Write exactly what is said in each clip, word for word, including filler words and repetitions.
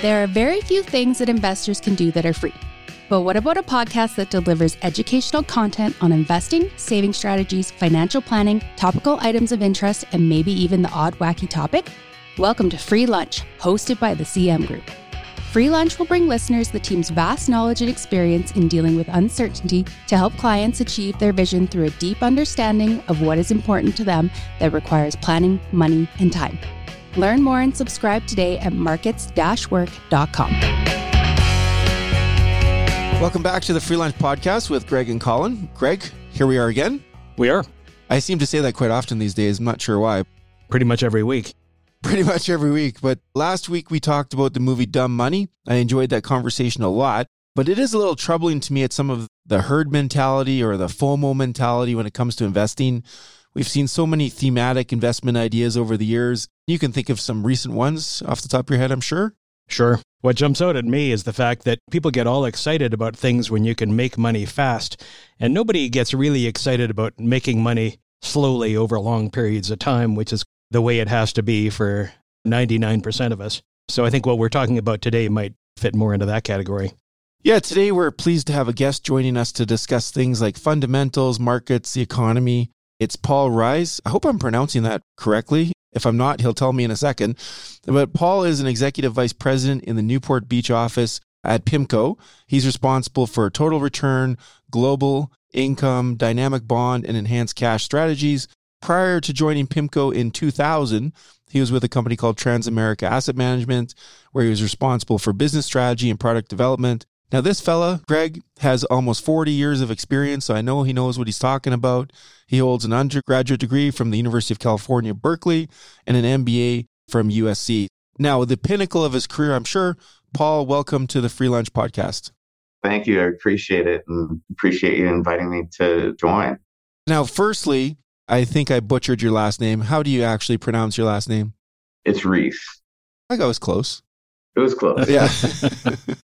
There are very few things that investors can do that are free. But what about a podcast that delivers educational content on investing, saving strategies, financial planning, topical items of interest, and maybe even the odd wacky topic? Welcome to Free Lunch, hosted by the C M Group. Free Lunch will bring listeners the team's vast knowledge and experience in dealing with uncertainty to help clients achieve their vision through a deep understanding of what is important to them that requires planning, money, and time. Learn more and subscribe today at markets dash work dot com. Welcome back to the Free Lunch Podcast with Greg and Colin. Greg, here we are again. We are. I seem to say that quite often these days. I'm not sure why. Pretty much every week. Pretty much every week. But last week we talked about the movie Dumb Money. I enjoyed that conversation a lot, but it is a little troubling to me at some of the herd mentality or the FOMO mentality when it comes to investing. We've seen so many thematic investment ideas over the years. You can think of some recent ones off the top of your head, I'm sure. Sure. What jumps out at me is the fact that people get all excited about things when you can make money fast, and nobody gets really excited about making money slowly over long periods of time, which is the way it has to be for ninety-nine percent of us. So I think what we're talking about today might fit more into that category. Yeah, today we're pleased to have a guest joining us to discuss things like fundamentals, markets, the economy. It's Paul Reisz. I hope I'm pronouncing that correctly. If I'm not, he'll tell me in a second. But Paul is an executive vice president in the Newport Beach office at PIMCO. He's responsible for total return, global income, dynamic bond, and enhanced cash strategies. Prior to joining PIMCO in two thousand, he was with a company called Transamerica Asset Management, where he was responsible for business strategy and product development. Now, this fella, Greg, has almost forty years of experience, so I know he knows what he's talking about. He holds an undergraduate degree from the University of California, Berkeley, and an M B A from U S C. Now, the pinnacle of his career, I'm sure. Paul, welcome to the Free Lunch Podcast. Thank you. I appreciate it and appreciate you inviting me to join. Now, firstly, I think I butchered your last name. How do you actually pronounce your last name? It's Reisz. I think I was close. It was close. Yeah.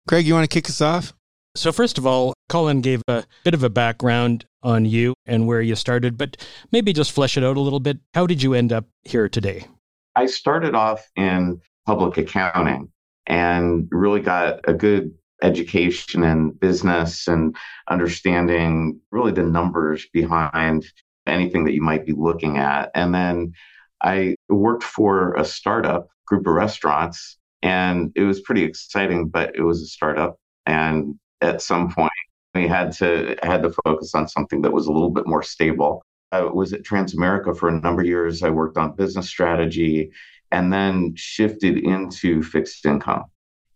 Greg, you want to kick us off? So first of all, Colin gave a bit of a background on you and where you started, but maybe just flesh it out a little bit. How did you end up here today? I started off in public accounting and really got a good education in business and understanding really the numbers behind anything that you might be looking at. And then I worked for a startup group of restaurants, and it was pretty exciting, but it was a startup. And at some point, we had to had to focus on something that was a little bit more stable. I was at Transamerica for a number of years. I worked on business strategy and then shifted into fixed income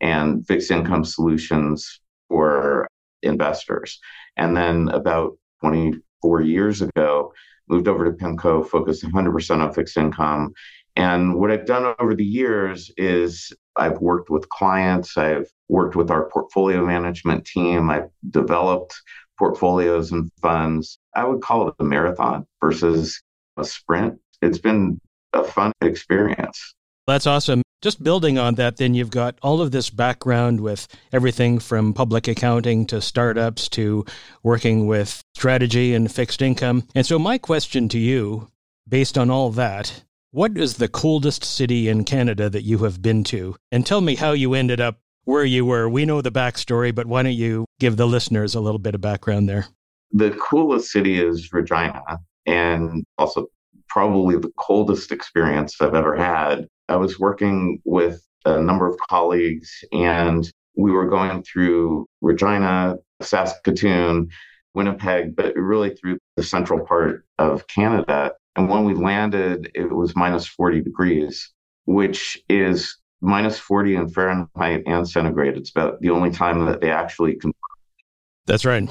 and fixed income solutions for investors. And then about twenty-four years ago, moved over to PIMCO, focused one hundred percent on fixed income. And what I've done over the years is I've worked with clients, I've worked with our portfolio management team, I've developed portfolios and funds. I would call it a marathon versus a sprint. It's been a fun experience. That's awesome. Just building on that, then you've got all of this background with everything from public accounting to startups to working with strategy and fixed income. And so my question to you, based on all that, what is the coldest city in Canada that you have been to? And tell me how you ended up where you were. We know the backstory, but why don't you give the listeners a little bit of background there? The coolest city is Regina, and also probably the coldest experience I've ever had. I was working with a number of colleagues, and we were going through Regina, Saskatoon, Winnipeg, but really through the central part of Canada. And when we landed, it was minus forty degrees, which is minus forty in Fahrenheit and centigrade. It's about the only time that they actually convert. That's right.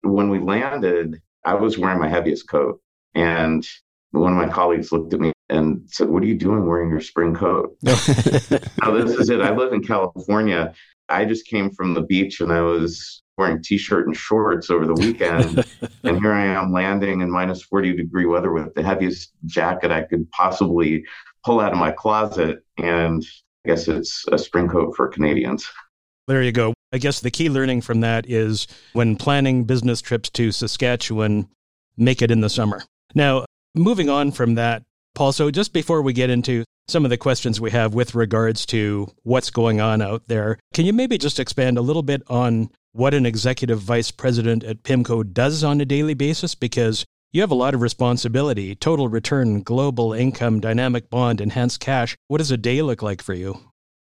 When we landed, I was wearing my heaviest coat, and one of my colleagues looked at me and said, "What are you doing wearing your spring coat?" No, this is it. I live in California. I just came from the beach and I was wearing t-shirt and shorts over the weekend. And here I am landing in minus forty degree weather with the heaviest jacket I could possibly pull out of my closet. And I guess it's a spring coat for Canadians. There you go. I guess the key learning from that is when planning business trips to Saskatchewan, make it in the summer. Now, moving on from that, Paul, so just before we get into some of the questions we have with regards to what's going on out there. Can you maybe just expand a little bit on what an executive vice president at PIMCO does on a daily basis? Because you have a lot of responsibility, total return, global income, dynamic bond, enhanced cash. What does a day look like for you?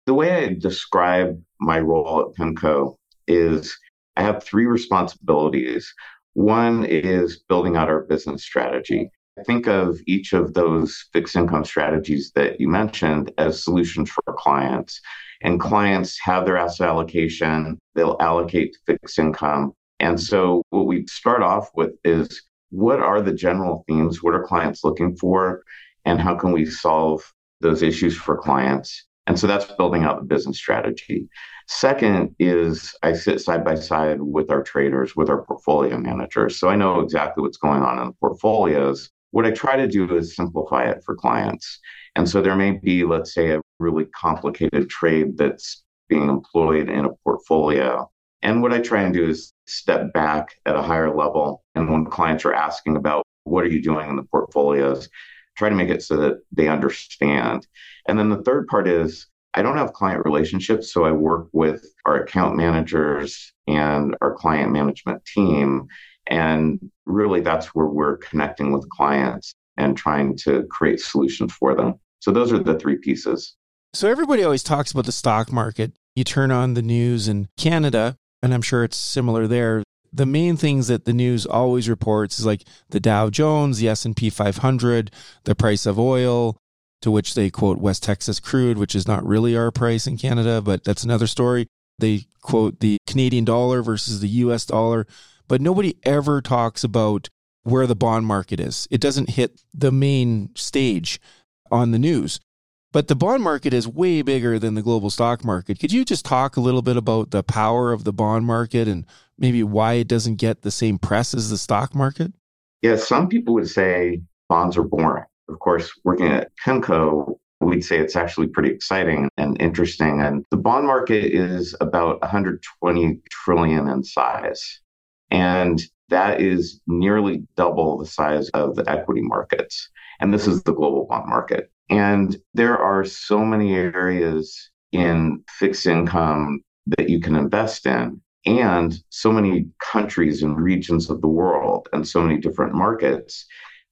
The way I describe my role at PIMCO is I have three responsibilities. One is building out our business strategy. Think of each of those fixed income strategies that you mentioned as solutions for clients. And clients have their asset allocation, they'll allocate fixed income. And so what we start off with is, what are the general themes? What are clients looking for? And how can we solve those issues for clients? And so that's building out the business strategy. Second is I sit side by side with our traders, with our portfolio managers. So I know exactly what's going on in the portfolios. What I try to do is simplify it for clients. And so there may be, let's say, a really complicated trade that's being employed in a portfolio. And what I try and do is step back at a higher level. And when clients are asking about what are you doing in the portfolios, try to make it so that they understand. And then the third part is I don't have client relationships, so I work with our account managers and our client management team. And really, that's where we're connecting with clients and trying to create solutions for them. So those are the three pieces. So everybody always talks about the stock market. You turn on the news in Canada, and I'm sure it's similar there. The main things that the news always reports is like the Dow Jones, the S and P five hundred, the price of oil, to which they quote West Texas crude, which is not really our price in Canada, but that's another story. They quote the Canadian dollar versus the U S dollar, but nobody ever talks about where the bond market is. It doesn't hit the main stage on the news. But the bond market is way bigger than the global stock market. Could you just talk a little bit about the power of the bond market and maybe why it doesn't get the same press as the stock market? Yeah, some people would say bonds are boring. Of course, working at PIMCO, we'd say it's actually pretty exciting and interesting. And the bond market is about one hundred twenty trillion dollars in size. And that is nearly double the size of the equity markets. And this is the global bond market. And there are so many areas in fixed income that you can invest in, and so many countries and regions of the world, and so many different markets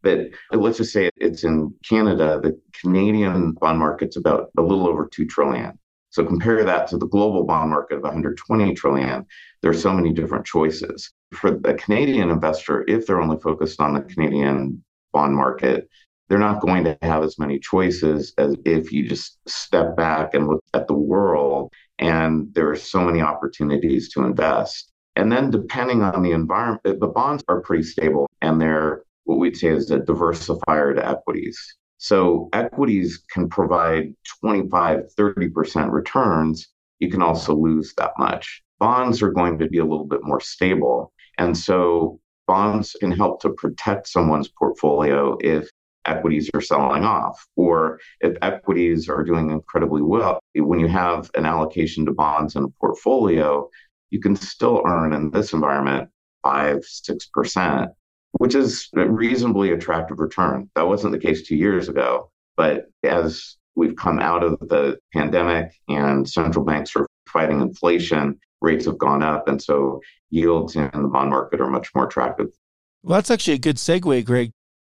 that, let's just say it's in Canada, the Canadian bond market's about a little over two trillion dollars. So compare that to the global bond market of one hundred twenty trillion dollars. There are so many different choices. For the Canadian investor, if they're only focused on the Canadian bond market, they're not going to have as many choices as if you just step back and look at the world, and there are so many opportunities to invest. And then depending on the environment, the bonds are pretty stable, and they're what we'd say is a diversifier to equities. So equities can provide twenty-five, thirty percent returns. You can also lose that much. Bonds are going to be a little bit more stable. And so bonds can help to protect someone's portfolio if equities are selling off, or if equities are doing incredibly well, when you have an allocation to bonds in a portfolio, you can still earn in this environment five, six percent, which is a reasonably attractive return. That wasn't the case two years ago. But as we've come out of the pandemic and central banks are fighting inflation, rates have gone up. And so yields in the bond market are much more attractive. Well, that's actually a good segue, Greg.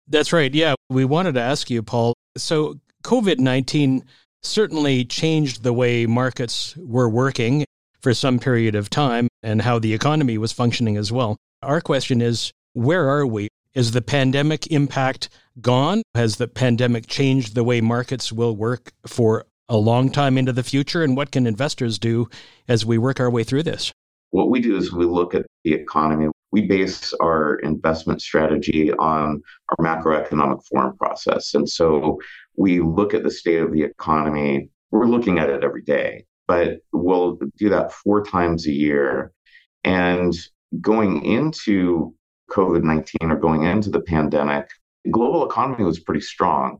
That's right. Yeah. We wanted to ask you, Paul. So COVID nineteen certainly changed the way markets were working for some period of time and how the economy was functioning as well. Our question is, where are we? Is the pandemic impact gone? Has the pandemic changed the way markets will work for a long time into the future? And what can investors do as we work our way through this? What we do is we look at the economy. We base our investment strategy on our macroeconomic forum process. And so we look at the state of the economy. We're looking at it every day, but we'll do that four times a year. And going into COVID nineteen or going into the pandemic, the global economy was pretty strong.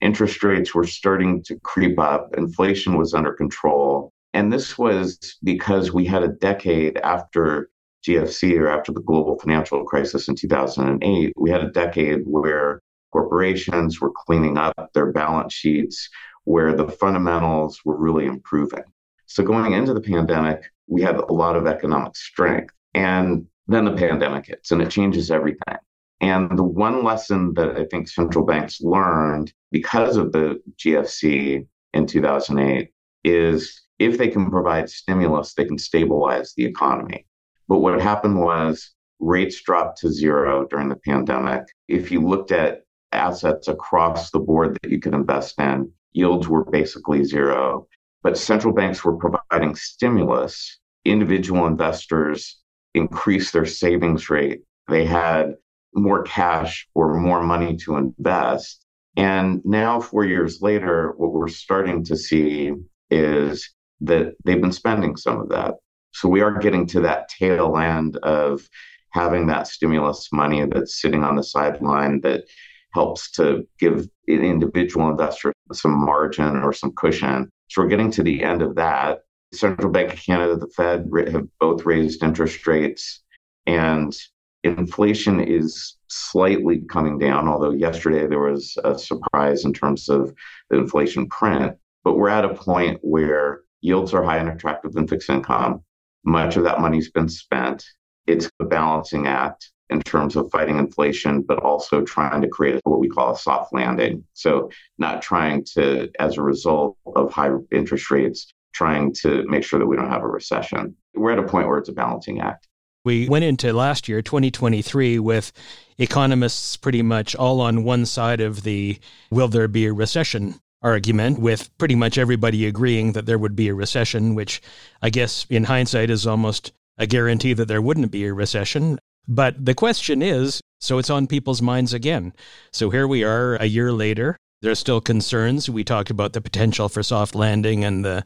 Interest rates were starting to creep up. Inflation was under control. And this was because we had a decade after G F C, or after the global financial crisis in two thousand eight, we had a decade where corporations were cleaning up their balance sheets, where the fundamentals were really improving. So going into the pandemic, we had a lot of economic strength. And then the pandemic hits and it changes everything. And the one lesson that I think central banks learned because of the G F C in two thousand eight is if they can provide stimulus, they can stabilize the economy. But what happened was rates dropped to zero during the pandemic. If you looked at assets across the board that you could invest in, yields were basically zero. But central banks were providing stimulus. Individual investors increased their savings rate. They had more cash or more money to invest. And now, four years later, what we're starting to see is that they've been spending some of that. So we are getting to that tail end of having that stimulus money that's sitting on the sideline that helps to give an individual investor some margin or some cushion. So we're getting to the end of that. Central Bank of Canada, the Fed have both raised interest rates, and inflation is slightly coming down, although yesterday there was a surprise in terms of the inflation print. But we're at a point where yields are high and attractive than fixed income. Much of that money's been spent. It's a balancing act in terms of fighting inflation, but also trying to create what we call a soft landing. So not trying to, as a result of high interest rates, trying to make sure that we don't have a recession. We're at a point where it's a balancing act. We went into last year, twenty twenty-three, with economists pretty much all on one side of the will there be a recession argument, with pretty much everybody agreeing that there would be a recession, which I guess in hindsight is almost a guarantee that there wouldn't be a recession. But the question is, so it's on people's minds again. So here we are a year later. There are still concerns. We talked about the potential for soft landing and the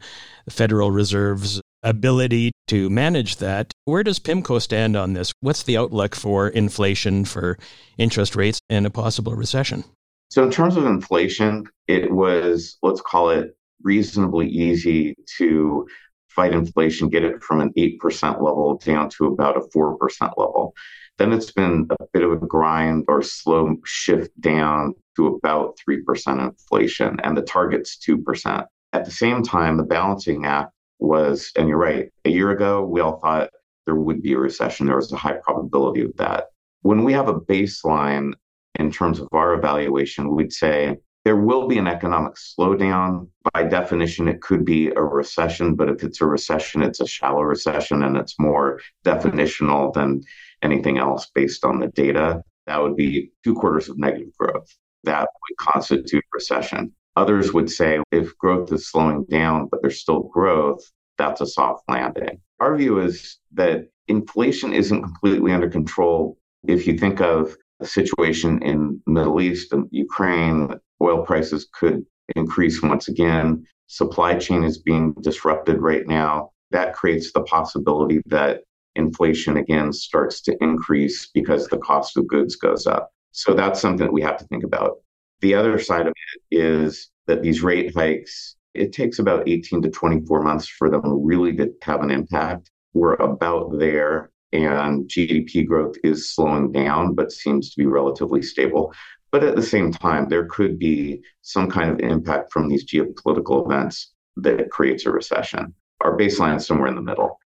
Federal Reserve's ability to manage that. Where does PIMCO stand on this? What's the outlook for inflation, for interest rates, and a possible recession? So in terms of inflation, it was, let's call it, reasonably easy to fight inflation, get it from an eight percent level down to about a four percent level. Then it's been a bit of a grind or slow shift down to about three percent inflation, and the target's two percent. At the same time, the balancing act was, and you're right, a year ago, we all thought there would be a recession. There was a high probability of that. When we have a baseline in terms of our evaluation, we'd say there will be an economic slowdown. By definition, it could be a recession, but if it's a recession, it's a shallow recession, and it's more definitional than anything else based on the data. That would be two quarters of negative growth. That would constitute recession. Others would say if growth is slowing down, but there's still growth, that's a soft landing. Our view is that inflation isn't completely under control. If you think of the situation in the Middle East and Ukraine, oil prices could increase once again. Supply chain is being disrupted right now. That creates the possibility that inflation again starts to increase because the cost of goods goes up. So that's something that we have to think about. The other side of it is that these rate hikes, it takes about eighteen to twenty-four months for them really to have an impact. We're about there, and G D P growth is slowing down, but seems to be relatively stable. But at the same time, there could be some kind of impact from these geopolitical events that creates a recession. Our baseline is somewhere in the middle.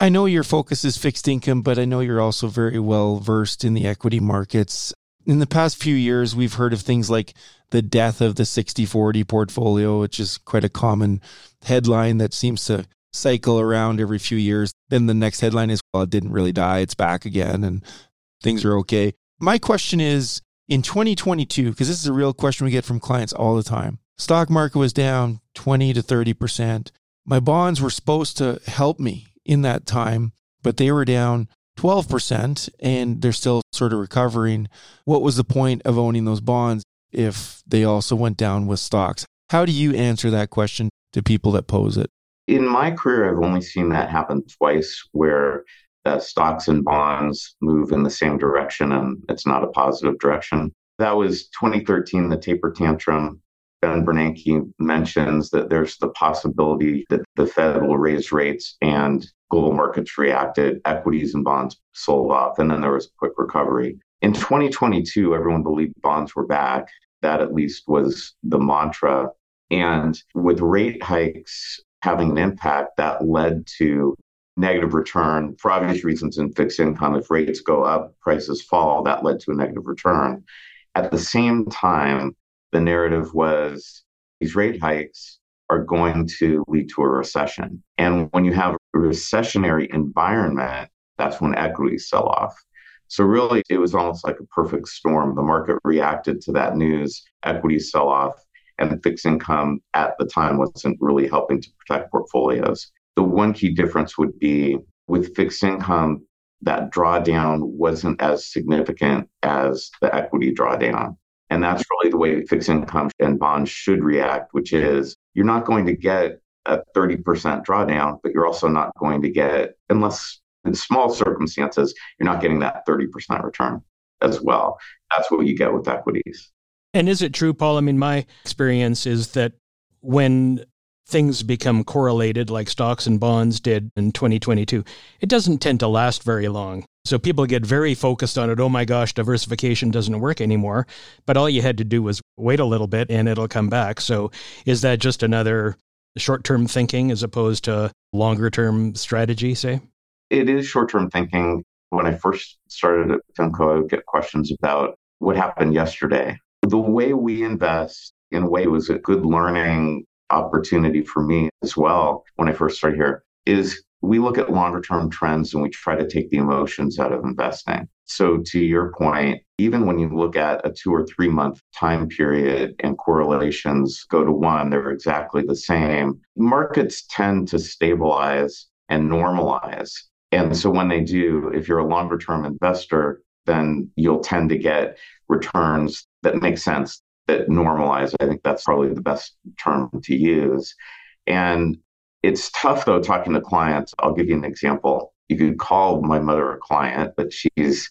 I know your focus is fixed income, but I know you're also very well versed in the equity markets. In the past few years, we've heard of things like the death of the sixty forty portfolio, which is quite a common headline that seems to cycle around every few years. Then the next headline is, well, it didn't really die. It's back again and things are okay. My question is, in twenty twenty-two, because this is a real question we get from clients all the time, stock market was down twenty to thirty percent. My bonds were supposed to help me in that time, but they were down twelve percent and they're still sort of recovering. What was the point of owning those bonds if they also went down with stocks? How do you answer that question to people that pose it? In my career, I've only seen that happen twice where uh, stocks and bonds move in the same direction and it's not a positive direction. That was twenty thirteen, the taper tantrum. Ben Bernanke mentions that there's the possibility that the Fed will raise rates, and global markets reacted, equities and bonds sold off, and then there was a quick recovery. In twenty twenty-two, everyone believed bonds were back. That at least was the mantra. And with rate hikes having an impact, that led to negative return for obvious reasons in fixed income. If rates go up, prices fall. That led to a negative return. At the same time, the narrative was these rate hikes are going to lead to a recession. And when you have a recessionary environment, that's when equities sell off. So really, it was almost like a perfect storm. The market reacted to that news, equities sell off, and fixed income at the time wasn't really helping to protect portfolios. The one key difference would be with fixed income, that drawdown wasn't as significant as the equity drawdown. And that's really the way fixed income and bonds should react, which is you're not going to get a thirty percent drawdown, but you're also not going to get, unless in small circumstances, you're not getting that thirty percent return as well. That's what you get with equities. And is it true, Paul? I mean, my experience is that when things become correlated like stocks and bonds did in twenty twenty-two, it doesn't tend to last very long. So people get very focused on it. Oh my gosh, diversification doesn't work anymore. But all you had to do was wait a little bit and it'll come back. So is that just another short-term thinking as opposed to longer-term strategy, say? It is short-term thinking. When I first started at PIMCO, I would get questions about what happened yesterday. The way we invest, in a way, was a good learning opportunity for me as well when I first started here, is we look at longer term trends and we try to take the emotions out of investing. So to your point, even when you look at a two or three month time period and correlations go to one, they're exactly the same. Markets tend to stabilize and normalize. And so when they do, if you're a longer term investor, then you'll tend to get returns that make sense, that normalize. I think that's probably the best term to use. And it's tough, though, talking to clients. I'll give you an example. You could call my mother a client, but she's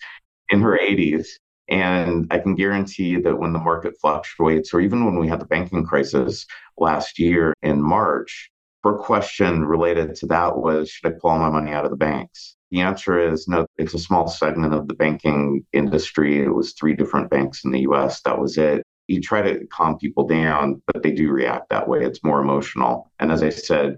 in her eighties. And I can guarantee that when the market fluctuates, or even when we had the banking crisis last year in March, her question related to that was, should I pull all my money out of the banks? The answer is no. It's a small segment of the banking industry. It was three different banks in the U S. That was it. You try to calm people down, but they do react that way. It's more emotional. And as I said,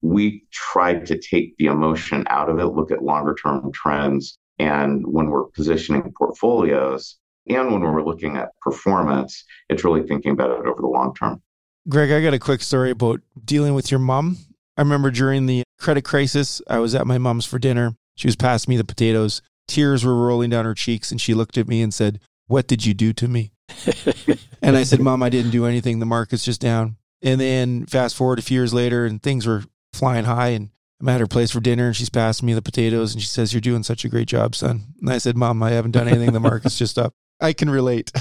we try to take the emotion out of it, look at longer term trends. And when we're positioning portfolios and when we're looking at performance, it's really thinking about it over the long term. Greg, I got a quick story about dealing with your mom. I remember during the credit crisis, I was at my mom's for dinner. She was passing me the potatoes. Tears were rolling down her cheeks. And she looked at me and said, "What did you do to me?" And I said, "Mom, I didn't do anything. The market's just down." And then fast forward a few years later and things were flying high and I'm at her place for dinner and she's passing me the potatoes and she says, "You're doing such a great job, son." And I said, "Mom, I haven't done anything. The market's just up." I can relate.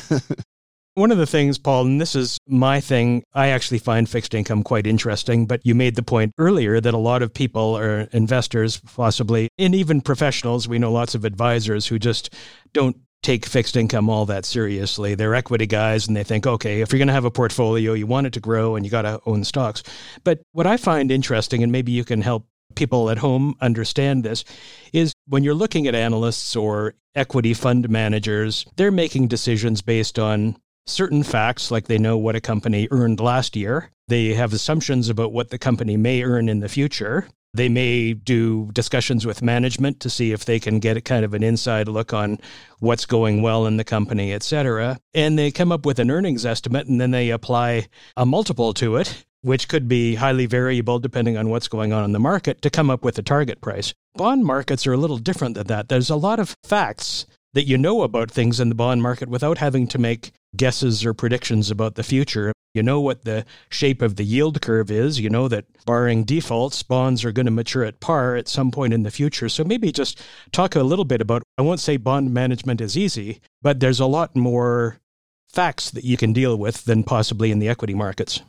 One of the things, Paul, and this is my thing, I actually find fixed income quite interesting, but you made the point earlier that a lot of people or investors possibly, and even professionals, we know lots of advisors who just don't take fixed income all that seriously. They're equity guys and they think, okay, if you're going to have a portfolio, you want it to grow and you got to own stocks. But what I find interesting, and maybe you can help people at home understand this, is when you're looking at analysts or equity fund managers, they're making decisions based on certain facts, like they know what a company earned last year. They have assumptions about what the company may earn in the future. They may do discussions with management to see if they can get a kind of an inside look on what's going well in the company, et cetera. And they come up with an earnings estimate and then they apply a multiple to it, which could be highly variable depending on what's going on in the market, to come up with a target price. Bond markets are a little different than that. There's a lot of facts that you know about things in the bond market without having to make guesses or predictions about the future. You know what the shape of the yield curve is. You know that barring defaults, bonds are going to mature at par at some point in the future. So maybe just talk a little bit about, I won't say bond management is easy, but there's a lot more facts that you can deal with than possibly in the equity markets.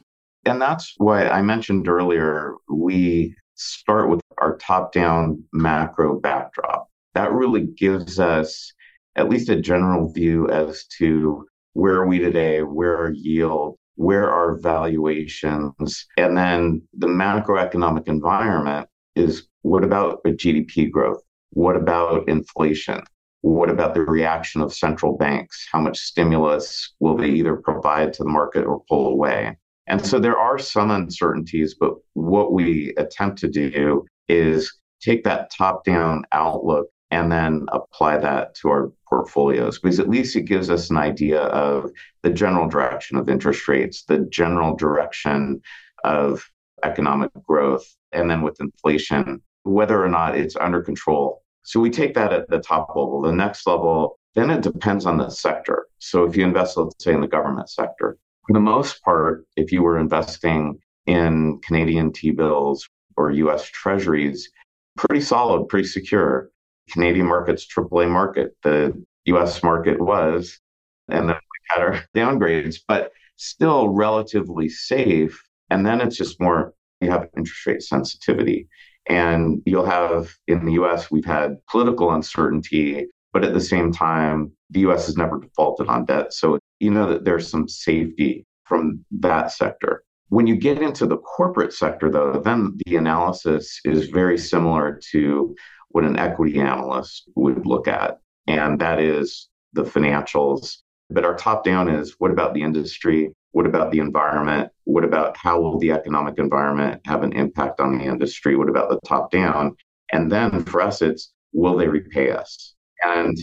And that's why I mentioned earlier, we start with our top-down macro backdrop. That really gives us at least a general view as to where are we today, where are yield, where are valuations, and then the macroeconomic environment is what about G D P growth, what about inflation, what about the reaction of central banks, how much stimulus will they either provide to the market or pull away. And so there are some uncertainties, but what we attempt to do is take that top-down outlook and then apply that to our portfolios, because at least it gives us an idea of the general direction of interest rates, the general direction of economic growth, and then with inflation, whether or not it's under control. So we take that at the top level. The next level, then it depends on the sector. So if you invest, let's say, in the government sector, for the most part, if you were investing in Canadian T-bills or U S Treasuries, pretty solid, pretty secure. Canadian market's triple A market. The U S market was, and then we had our downgrades, but still relatively safe. And then it's just more, you have interest rate sensitivity. And you'll have, in the U S, we've had political uncertainty, but at the same time, the U S has never defaulted on debt. So you know that there's some safety from that sector. When you get into the corporate sector, though, then the analysis is very similar to what an equity analyst would look at, and that is the financials. But our top down is, what about the industry? What about the environment? What about how will the economic environment have an impact on the industry? What about the top down? And then for us, it's, will they repay us? And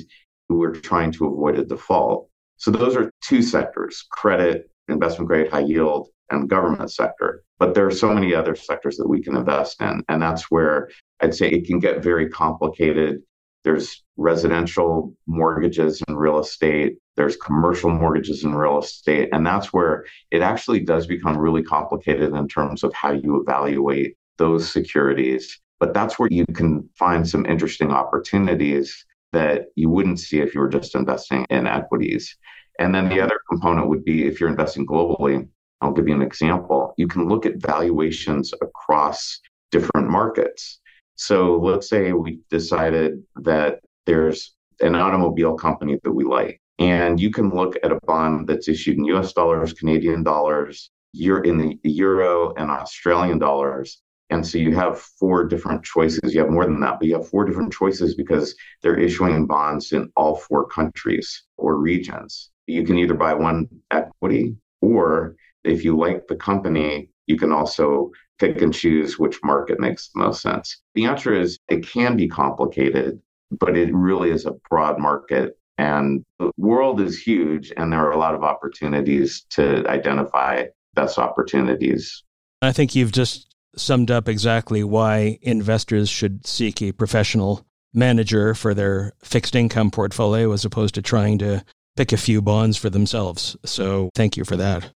we're trying to avoid a default. So those are two sectors, credit, investment grade, high yield, and government sector. But there are so many other sectors that we can invest in. And that's where I'd say it can get very complicated. There's residential mortgages and real estate. There's commercial mortgages and real estate. And that's where it actually does become really complicated in terms of how you evaluate those securities. But that's where you can find some interesting opportunities that you wouldn't see if you were just investing in equities. And then the other component would be if you're investing globally. I'll give you an example. You can look at valuations across different markets. So let's say we decided that there's an automobile company that we like, and you can look at a bond that's issued in U S dollars, Canadian dollars, you're in the euro, and Australian dollars. And so you have four different choices. You have more than that, but you have four different choices because they're issuing bonds in all four countries or regions. You can either buy one equity, or if you like the company, you can also pick and choose which market makes the most sense. The answer is it can be complicated, but it really is a broad market. And the world is huge, and there are a lot of opportunities to identify best opportunities. I think you've just summed up exactly why investors should seek a professional manager for their fixed income portfolio as opposed to trying to pick a few bonds for themselves. So thank you for that.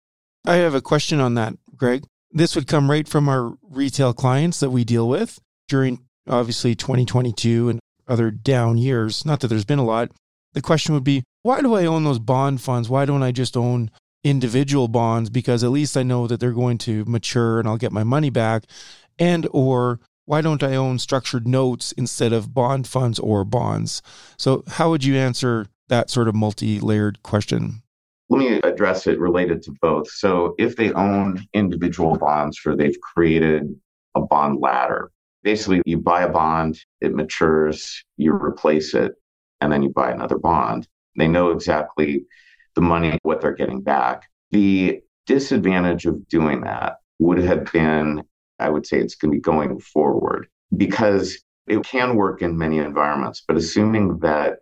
I have a question on that, Greg. This would come right from our retail clients that we deal with during, obviously, twenty twenty-two and other down years. Not that there's been a lot. The question would be, why do I own those bond funds? Why don't I just own individual bonds? Because at least I know that they're going to mature and I'll get my money back. And or why don't I own structured notes instead of bond funds or bonds? So how would you answer that sort of multi-layered question? Let me address it related to both. So if they own individual bonds or they've created a bond ladder, basically you buy a bond, it matures, you replace it, and then you buy another bond. They know exactly the money, what they're getting back. The disadvantage of doing that would have been, I would say it's going to be going forward, because it can work in many environments, but assuming that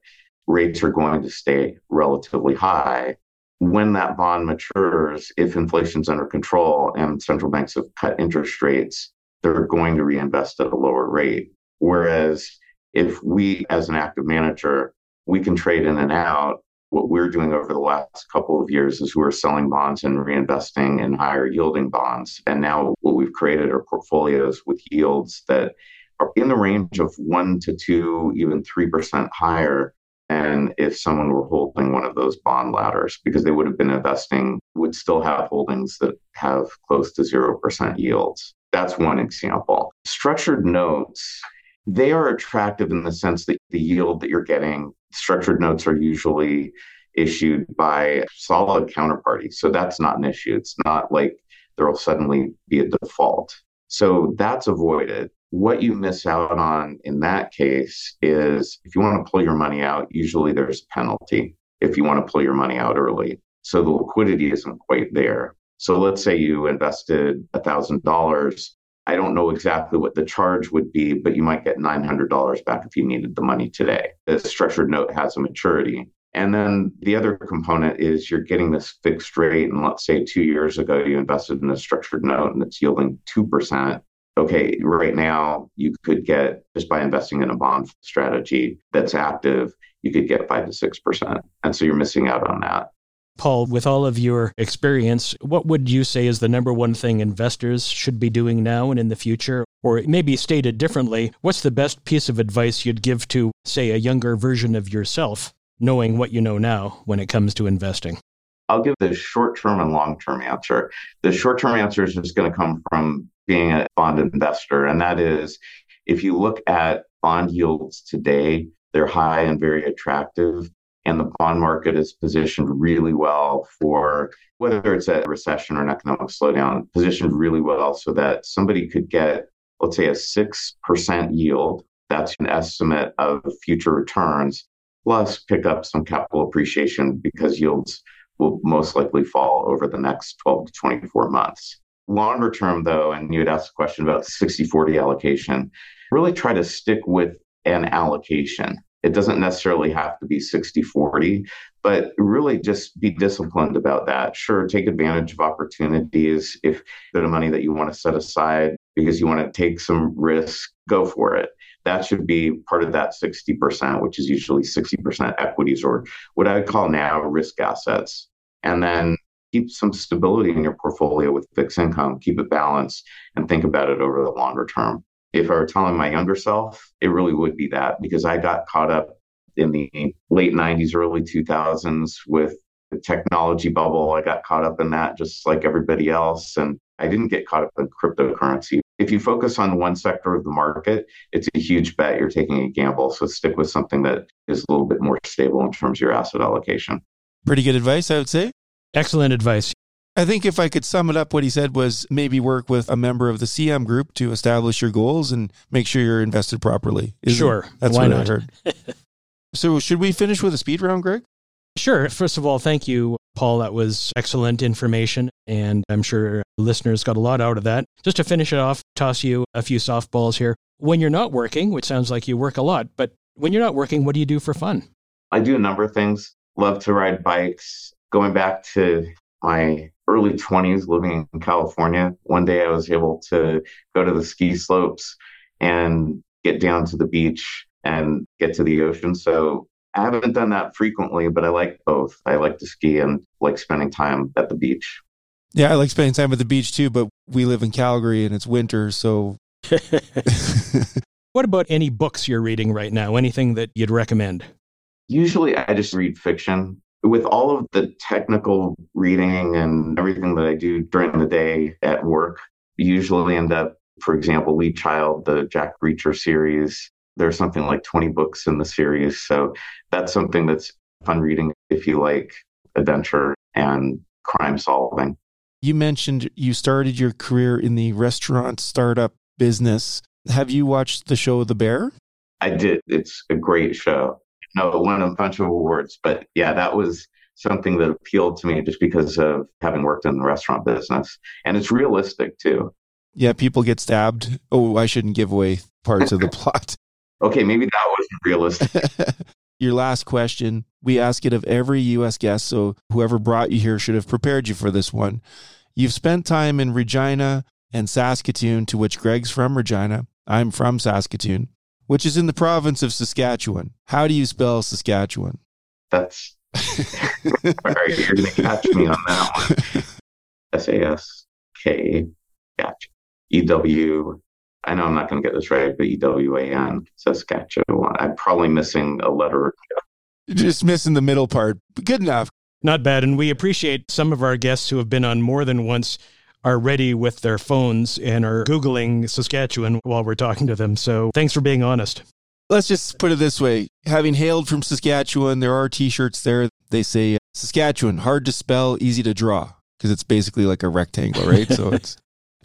rates are going to stay relatively high, when that bond matures, if inflation's under control and central banks have cut interest rates, they're going to reinvest at a lower rate. Whereas if we, as an active manager, we can trade in and out, what we're doing over the last couple of years is we're selling bonds and reinvesting in higher yielding bonds. And now what we've created are portfolios with yields that are in the range of one to two, even three percent higher. And if someone were holding one of those bond ladders, because they would have been investing, would still have holdings that have close to zero percent yields. That's one example. Structured notes, they are attractive in the sense that the yield that you're getting, structured notes are usually issued by solid counterparties. So that's not an issue. It's not like there will suddenly be a default. So that's avoided. What you miss out on in that case is if you want to pull your money out, usually there's a penalty if you want to pull your money out early. So the liquidity isn't quite there. So let's say you invested one thousand dollars. I don't know exactly what the charge would be, but you might get nine hundred dollars back if you needed the money today. The structured note has a maturity. And then the other component is you're getting this fixed rate. And let's say two years ago, you invested in a structured note and it's yielding two percent. Okay, right now, you could get, just by investing in a bond strategy that's active, you could get five to six percent. And so you're missing out on that. Paul, with all of your experience, what would you say is the number one thing investors should be doing now and in the future? Or maybe stated differently, what's the best piece of advice you'd give to, say, a younger version of yourself, knowing what you know now when it comes to investing? I'll give the short-term and long-term answer. The short-term answer is just going to come from being a bond investor. And that is, if you look at bond yields today, they're high and very attractive. And the bond market is positioned really well for, whether it's a recession or an economic slowdown, positioned really well so that somebody could get, let's say, a six percent yield. That's an estimate of future returns, plus pick up some capital appreciation because yields will most likely fall over the next twelve to twenty-four months. Longer term, though, and you had asked a question about sixty forty allocation, really try to stick with an allocation. It doesn't necessarily have to be sixty forty, but really just be disciplined about that. Sure, take advantage of opportunities. If there's money that you want to set aside because you want to take some risk, go for it. That should be part of that sixty percent, which is usually sixty percent equities or what I would call now risk assets. And then keep some stability in your portfolio with fixed income, keep it balanced, and think about it over the longer term. If I were telling my younger self, it really would be that, because I got caught up in the late nineties, early two thousands with the technology bubble. I got caught up in that just like everybody else. And I didn't get caught up in cryptocurrency. If you focus on one sector of the market, it's a huge bet. You're taking a gamble. So stick with something that is a little bit more stable in terms of your asset allocation. Pretty good advice, I would say. Excellent advice. I think if I could sum it up, what he said was maybe work with a member of the C M Group to establish your goals and make sure you're invested properly. Sure. That's what I heard. So should we finish with a speed round, Greg? Sure. First of all, thank you, Paul. That was excellent information, and I'm sure listeners got a lot out of that. Just to finish it off, toss you a few softballs here. When you're not working, which sounds like you work a lot, but when you're not working, what do you do for fun? I do a number of things. Love to ride bikes. Going back to my early twenties living in California, one day I was able to go to the ski slopes and get down to the beach and get to the ocean. So I haven't done that frequently, but I like both. I like to ski and like spending time at the beach. Yeah, I like spending time at the beach too, but we live in Calgary and it's winter, so... What about any books you're reading right now? Anything that you'd recommend? Usually I just read fiction. With all of the technical reading and everything that I do during the day at work, you usually end up, for example, Lee Child, the Jack Reacher series. There's something like twenty books in the series. So that's something that's fun reading if you like adventure and crime solving. You mentioned you started your career in the restaurant startup business. Have you watched the show The Bear? I did. It's a great show. No, it won a bunch of awards. But yeah, that was something that appealed to me just because of having worked in the restaurant business. And it's realistic too. Yeah, people get stabbed. Oh, I shouldn't give away parts of the plot. Okay, maybe that wasn't realistic. Your last question, we ask it of every U S guest, so whoever brought you here should have prepared you for this one. You've spent time in Regina and Saskatoon, to which Greg's from Regina. I'm from Saskatoon, which is in the province of Saskatchewan. How do you spell Saskatchewan? That's... All right, you're going to catch me on that one. S A S K E W... I know I'm not going to get this right, but E W A N, Saskatchewan. I'm probably missing a letter or two. Just missing the middle part. Good enough. Not bad. And we appreciate some of our guests who have been on more than once are ready with their phones and are Googling Saskatchewan while we're talking to them. So thanks for being honest. Let's just put it this way. Having hailed from Saskatchewan, there are T-shirts there. They say, Saskatchewan, hard to spell, easy to draw. Because it's basically like a rectangle, right? So it's...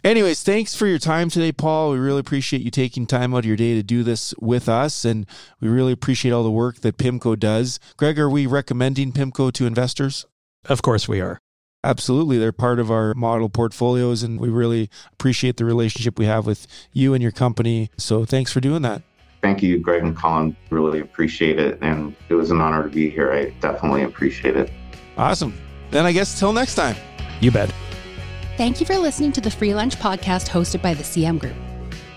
Anyways, thanks for your time today, Paul. We really appreciate you taking time out of your day to do this with us. And we really appreciate all the work that PIMCO does. Greg, are we recommending PIMCO to investors? Of course we are. Absolutely. They're part of our model portfolios, and we really appreciate the relationship we have with you and your company. So thanks for doing that. Thank you, Greg and Colin. Really appreciate it. And it was an honor to be here. I definitely appreciate it. Awesome. Then I guess till next time. You bet. Thank you for listening to the Free Lunch podcast hosted by the C M Group.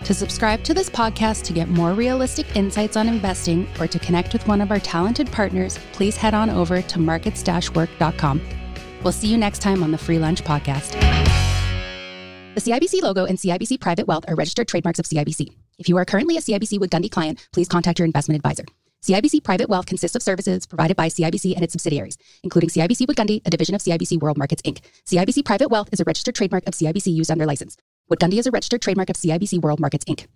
To subscribe to this podcast to get more realistic insights on investing or to connect with one of our talented partners, please head on over to markets dash work dot com. We'll see you next time on the Free Lunch podcast. The C I B C logo and C I B C Private Wealth are registered trademarks of C I B C. If you are currently a C I B C Wood-Gundy client, please contact your investment advisor. C I B C Private Wealth consists of services provided by C I B C and its subsidiaries, including C I B C Wood-Gundy, a division of C I B C World Markets, Incorporated. C I B C Private Wealth is a registered trademark of C I B C used under license. Wood-Gundy is a registered trademark of C I B C World Markets, Incorporated.